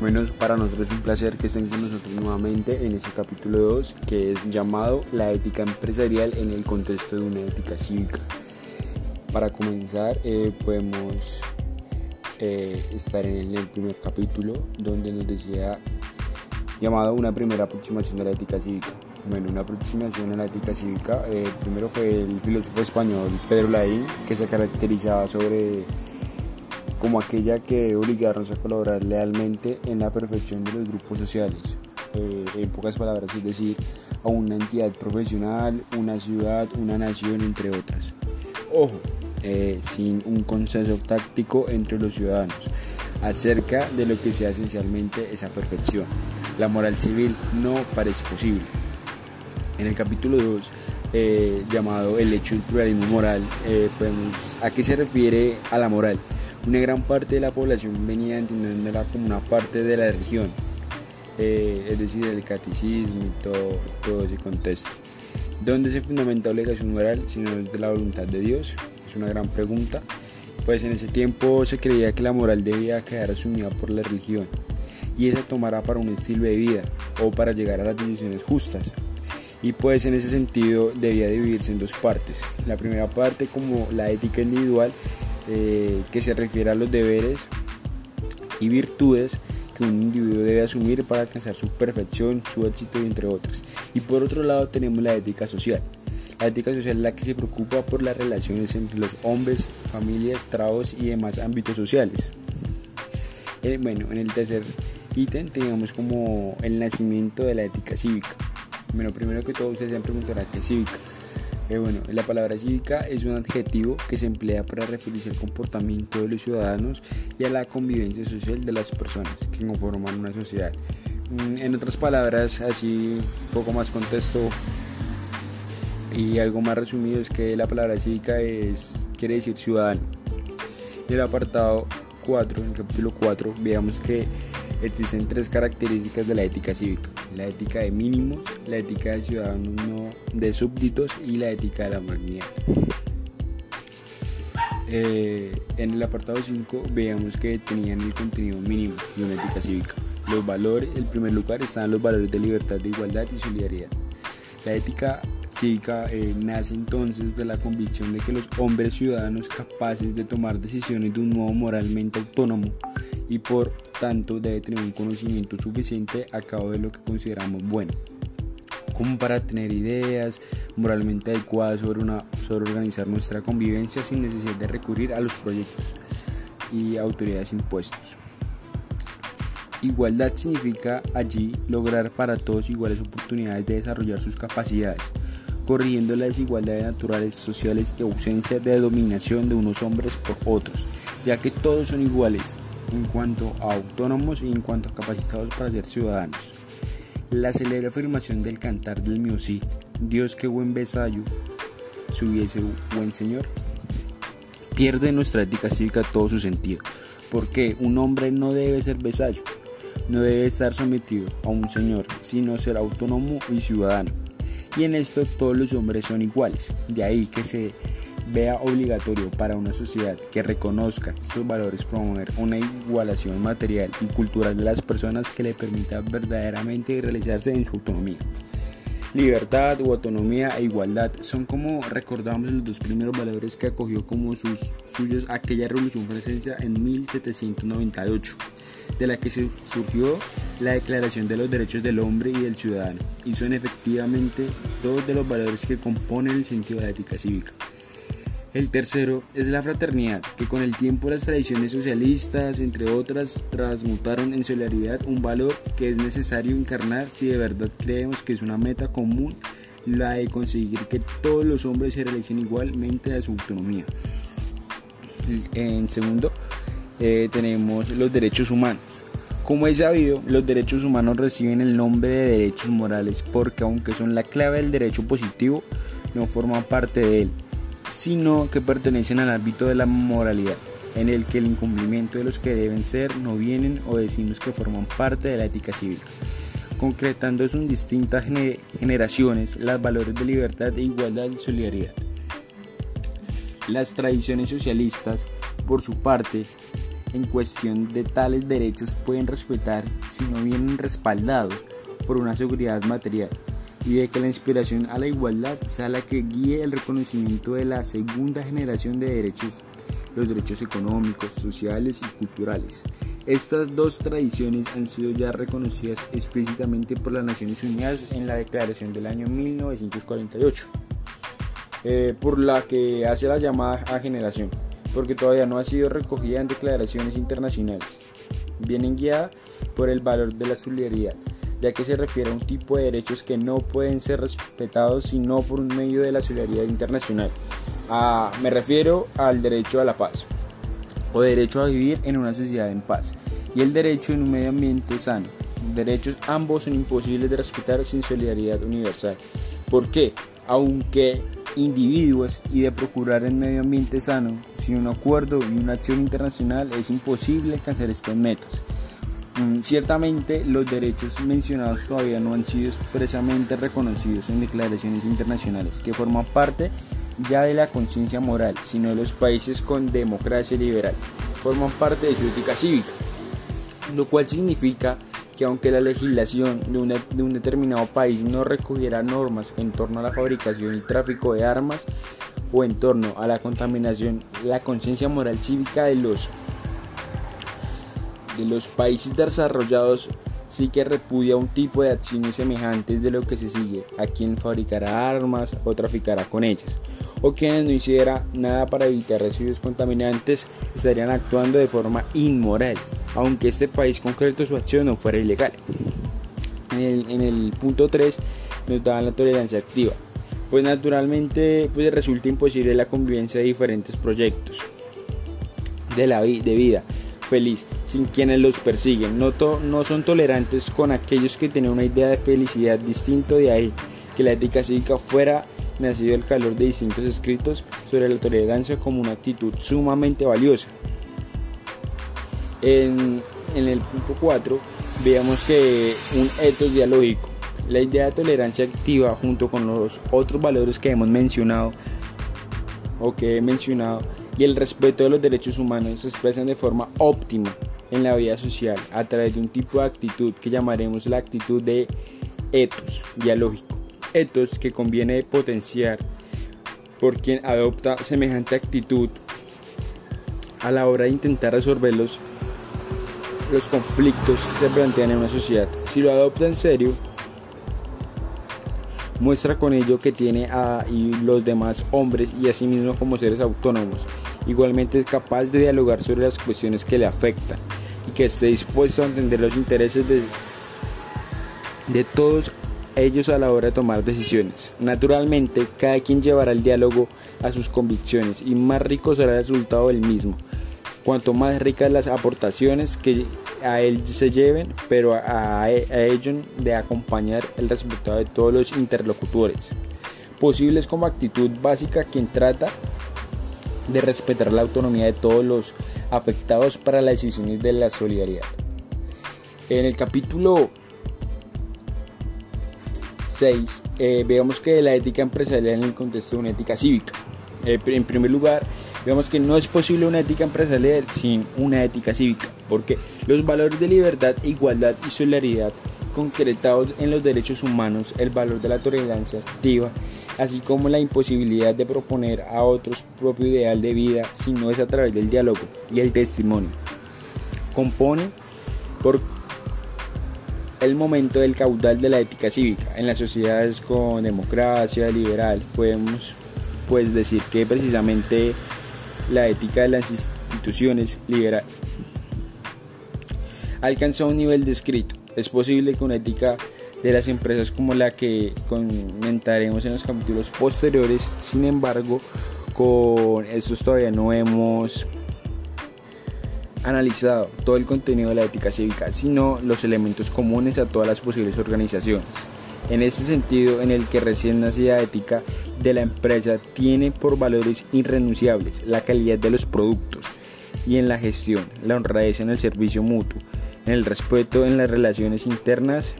Bueno, para nosotros es un placer que estén con nosotros nuevamente en este capítulo 2, que es llamado La ética empresarial en el contexto de una ética cívica. Para comenzar, podemos estar en el primer capítulo, donde nos decía llamado una primera aproximación a la ética cívica. Bueno, una aproximación a la ética cívica, primero fue el filósofo español Pedro Laín, que se caracterizaba como aquella que debe obligarnos a colaborar lealmente en la perfección de los grupos sociales, en pocas palabras, es decir, a una entidad profesional, una ciudad, una nación, entre otras. Ojo, sin un consenso táctico entre los ciudadanos acerca de lo que sea esencialmente esa perfección. La moral civil no parece posible. En el capítulo 2, llamado El hecho del pluralismo moral, ¿a qué se refiere a la moral? Una gran parte de la población venía entendiéndola como una parte de la religión, es decir, el catecismo y todo ese contexto. ¿Dónde se fundamenta la obligación moral si no es de la voluntad de Dios? Es una gran pregunta. Pues en ese tiempo se creía que la moral debía quedar asumida por la religión y esa tomará para un estilo de vida o para llegar a las decisiones justas. Y pues en ese sentido debía dividirse en dos partes. La primera parte como la ética individual, que se refiere a los deberes y virtudes que un individuo debe asumir para alcanzar su perfección, su éxito, y entre otras. Y por otro lado tenemos la ética social. La ética social es la que se preocupa por las relaciones entre los hombres, familias, trabajos y demás ámbitos sociales. Bueno, en el tercer ítem tenemos como el nacimiento de la ética cívica. Bueno, primero que todo ustedes se preguntarán qué es cívica. Bueno, la palabra cívica es un adjetivo que se emplea para referirse al comportamiento de los ciudadanos y a la convivencia social de las personas que conforman una sociedad. En otras palabras, así un poco más contexto y algo más resumido, es que la palabra cívica quiere decir ciudadano. En el apartado 4, en el capítulo 4, veamos que existen tres características de la ética cívica: la ética de mínimos, la ética de ciudadanos no de súbditos y la ética de la humanidad. En el apartado 5 veamos que tenían el contenido mínimo de una ética cívica. Los valores, en primer lugar, están los valores de libertad, de igualdad y solidaridad. La ética cívica nace entonces de la convicción de que los hombres ciudadanos capaces de tomar decisiones de un modo moralmente autónomo y por tanto debe tener un conocimiento suficiente a cabo de lo que consideramos bueno, como para tener ideas moralmente adecuadas sobre organizar nuestra convivencia sin necesidad de recurrir a los proyectos y autoridades impuestos. Igualdad significa allí lograr para todos iguales oportunidades de desarrollar sus capacidades, corrigiendo las desigualdades naturales, sociales y ausencia de dominación de unos hombres por otros, ya que todos son iguales en cuanto a autónomos y en cuanto a capacitados para ser ciudadanos. La célebre afirmación del Cantar del Mío Cid, Dios qué buen vasallo, si hubiese buen señor, pierde en nuestra ética cívica todo su sentido, porque un hombre no debe ser vasallo, no debe estar sometido a un señor, sino ser autónomo y ciudadano. Y en esto todos los hombres son iguales, de ahí que se vea obligatorio para una sociedad que reconozca estos valores promover una igualación material y cultural de las personas que le permita verdaderamente realizarse en su autonomía. Libertad o autonomía e igualdad son, como recordamos, los dos primeros valores que acogió como suyos aquella revolución francesa en 1798, de la que surgió la Declaración de los Derechos del Hombre y del Ciudadano, y son efectivamente dos de los valores que componen el sentido de la ética cívica. El tercero es la fraternidad, que con el tiempo las tradiciones socialistas, entre otras, transmutaron en solidaridad, un valor que es necesario encarnar si de verdad creemos que es una meta común la de conseguir que todos los hombres se realicen igualmente a su autonomía. En segundo, tenemos los derechos humanos. Como es sabido, los derechos humanos reciben el nombre de derechos morales porque, aunque son la clave del derecho positivo, no forman parte de él, sino que pertenecen al ámbito de la moralidad, en el que el incumplimiento de los que deben ser, no vienen o decimos que forman parte de la ética cívica, concretando en distintas generaciones los valores de libertad, igualdad y solidaridad. Las tradiciones socialistas, por su parte, en cuestión de tales derechos pueden resultar, si no vienen respaldados por una seguridad material, y de que la inspiración a la igualdad sea la que guíe el reconocimiento de la segunda generación de derechos, los derechos económicos, sociales y culturales. Estas dos tradiciones han sido ya reconocidas explícitamente por las Naciones Unidas en la Declaración del año 1948, por la que hace la llamada a generación, porque todavía no ha sido recogida en declaraciones internacionales. Vienen guiadas por el valor de la solidaridad, ya que se refiere a un tipo de derechos que no pueden ser respetados sino por un medio de la solidaridad internacional. Me refiero al derecho a la paz, o derecho a vivir en una sociedad en paz, y el derecho en un medio ambiente sano. Derechos ambos son imposibles de respetar sin solidaridad universal. ¿Por qué? Aunque individuos y de procurar el medio ambiente sano, sin un acuerdo y una acción internacional es imposible alcanzar estas metas. Ciertamente los derechos mencionados todavía no han sido expresamente reconocidos en declaraciones internacionales que forman parte ya de la conciencia moral, sino de los países con democracia liberal, forman parte de su ética cívica, lo cual significa que aunque la legislación de un determinado país no recogiera normas en torno a la fabricación y tráfico de armas o en torno a la contaminación, la conciencia moral cívica de los países desarrollados sí que repudia un tipo de acciones semejantes de lo que se sigue a quien fabricará armas o traficará con ellas, o quienes no hiciera nada para evitar residuos contaminantes estarían actuando de forma inmoral, aunque este país concreto su acción no fuera ilegal. En el punto 3 nos daban la tolerancia activa, pues naturalmente resulta imposible la convivencia de diferentes proyectos de vida feliz sin quienes los persiguen. No son tolerantes con aquellos que tienen una idea de felicidad distinto de ahí que la ética cívica fuera nacido del calor de distintos escritos sobre la tolerancia como una actitud sumamente valiosa. En el punto 4 veamos que un ethos dialógico, la idea de tolerancia activa junto con los otros valores que he mencionado y el respeto de los derechos humanos se expresan de forma óptima en la vida social a través de un tipo de actitud que llamaremos la actitud de ethos dialógico. Ethos que conviene potenciar por quien adopta semejante actitud a la hora de intentar resolver los conflictos que se plantean en una sociedad. Si lo adopta en serio, muestra con ello que tiene a los demás hombres y a sí mismo como seres autónomos. Igualmente es capaz de dialogar sobre las cuestiones que le afectan y que esté dispuesto a entender los intereses de todos ellos a la hora de tomar decisiones. Naturalmente, cada quien llevará el diálogo a sus convicciones y más rico será el resultado del mismo, cuanto más ricas las aportaciones que a él se lleven, pero a ello de acompañar el resultado de todos los interlocutores posibles como actitud básica quien trata de respetar la autonomía de todos los afectados para las decisiones de la solidaridad. En el capítulo 6, veamos que la ética empresarial en el contexto de una ética cívica. En primer lugar, vemos que no es posible una ética empresarial sin una ética cívica, porque los valores de libertad, igualdad y solidaridad concretados en los derechos humanos, el valor de la tolerancia activa, así como la imposibilidad de proponer a otros su propio ideal de vida, si no es a través del diálogo y el testimonio, componen el momento del caudal de la ética cívica. En las sociedades con democracia liberal podemos pues decir que precisamente la ética de las instituciones liberal alcanzó un nivel descrito. Es posible que una ética de las empresas como la que comentaremos en los capítulos posteriores, sin embargo, con estos todavía no hemos analizado todo el contenido de la ética cívica, sino los elementos comunes a todas las posibles organizaciones. En este sentido, en el que recién nacida ética de la empresa tiene por valores irrenunciables la calidad de los productos y en la gestión, la honradez en el servicio mutuo, en el respeto en las relaciones internas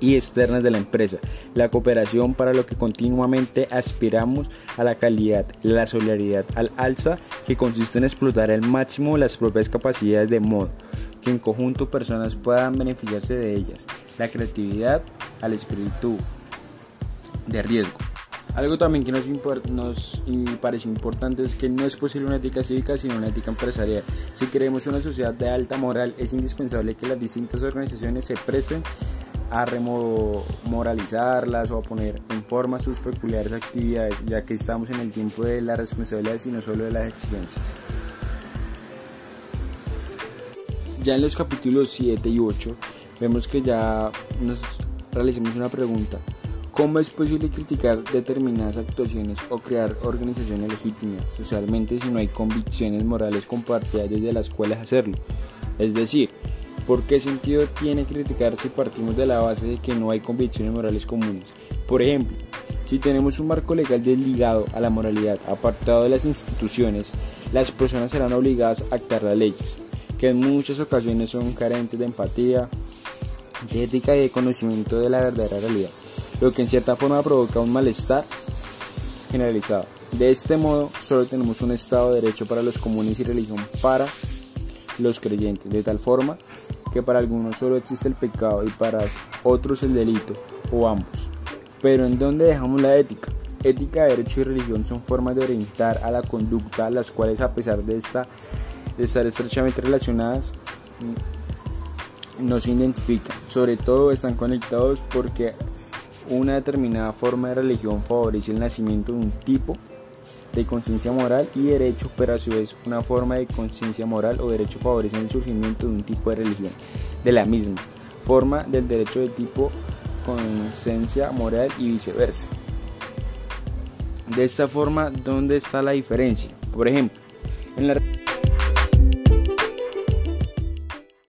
y externas de la empresa, la cooperación para lo que continuamente aspiramos a la calidad, la solidaridad al alza, que consiste en explotar al máximo las propias capacidades de modo que en conjunto personas puedan beneficiarse de ellas, la creatividad al espíritu de riesgo. Algo también que nos pareció importante es que no es posible una ética cívica sino una ética empresarial. Si queremos una sociedad de alta moral, es indispensable que las distintas organizaciones se presten a remoralizarlas o a poner en forma sus peculiares actividades, ya que estamos en el tiempo de las responsabilidades y no solo de las exigencias. Ya en los capítulos 7 y 8 vemos que ya nos realizamos una pregunta. ¿Cómo es posible criticar determinadas actuaciones o crear organizaciones legítimas socialmente si no hay convicciones morales compartidas desde las cuales hacerlo? Es decir, ¿por qué sentido tiene criticar si partimos de la base de que no hay convicciones morales comunes? Por ejemplo, si tenemos un marco legal desligado a la moralidad, apartado de las instituciones, las personas serán obligadas a actar las leyes, que en muchas ocasiones son carentes de empatía, de ética y de conocimiento de la verdadera realidad, lo que en cierta forma provoca un malestar generalizado. De este modo, solo tenemos un Estado de Derecho para los comunes y religión para los creyentes, de tal forma que para algunos solo existe el pecado y para otros el delito, o ambos. Pero ¿en dónde dejamos la ética? Ética, derecho y religión son formas de orientar a la conducta, las cuales, a pesar de estar estrechamente relacionadas, no se identifican. Sobre todo están conectados porque una determinada forma de religión favorece el nacimiento de un tipo de conciencia moral y derecho, pero a su vez una forma de conciencia moral o derecho favorece el surgimiento de un tipo de religión, de la misma forma del derecho de tipo conciencia moral y viceversa. De esta forma, ¿dónde está la diferencia? Por ejemplo, en la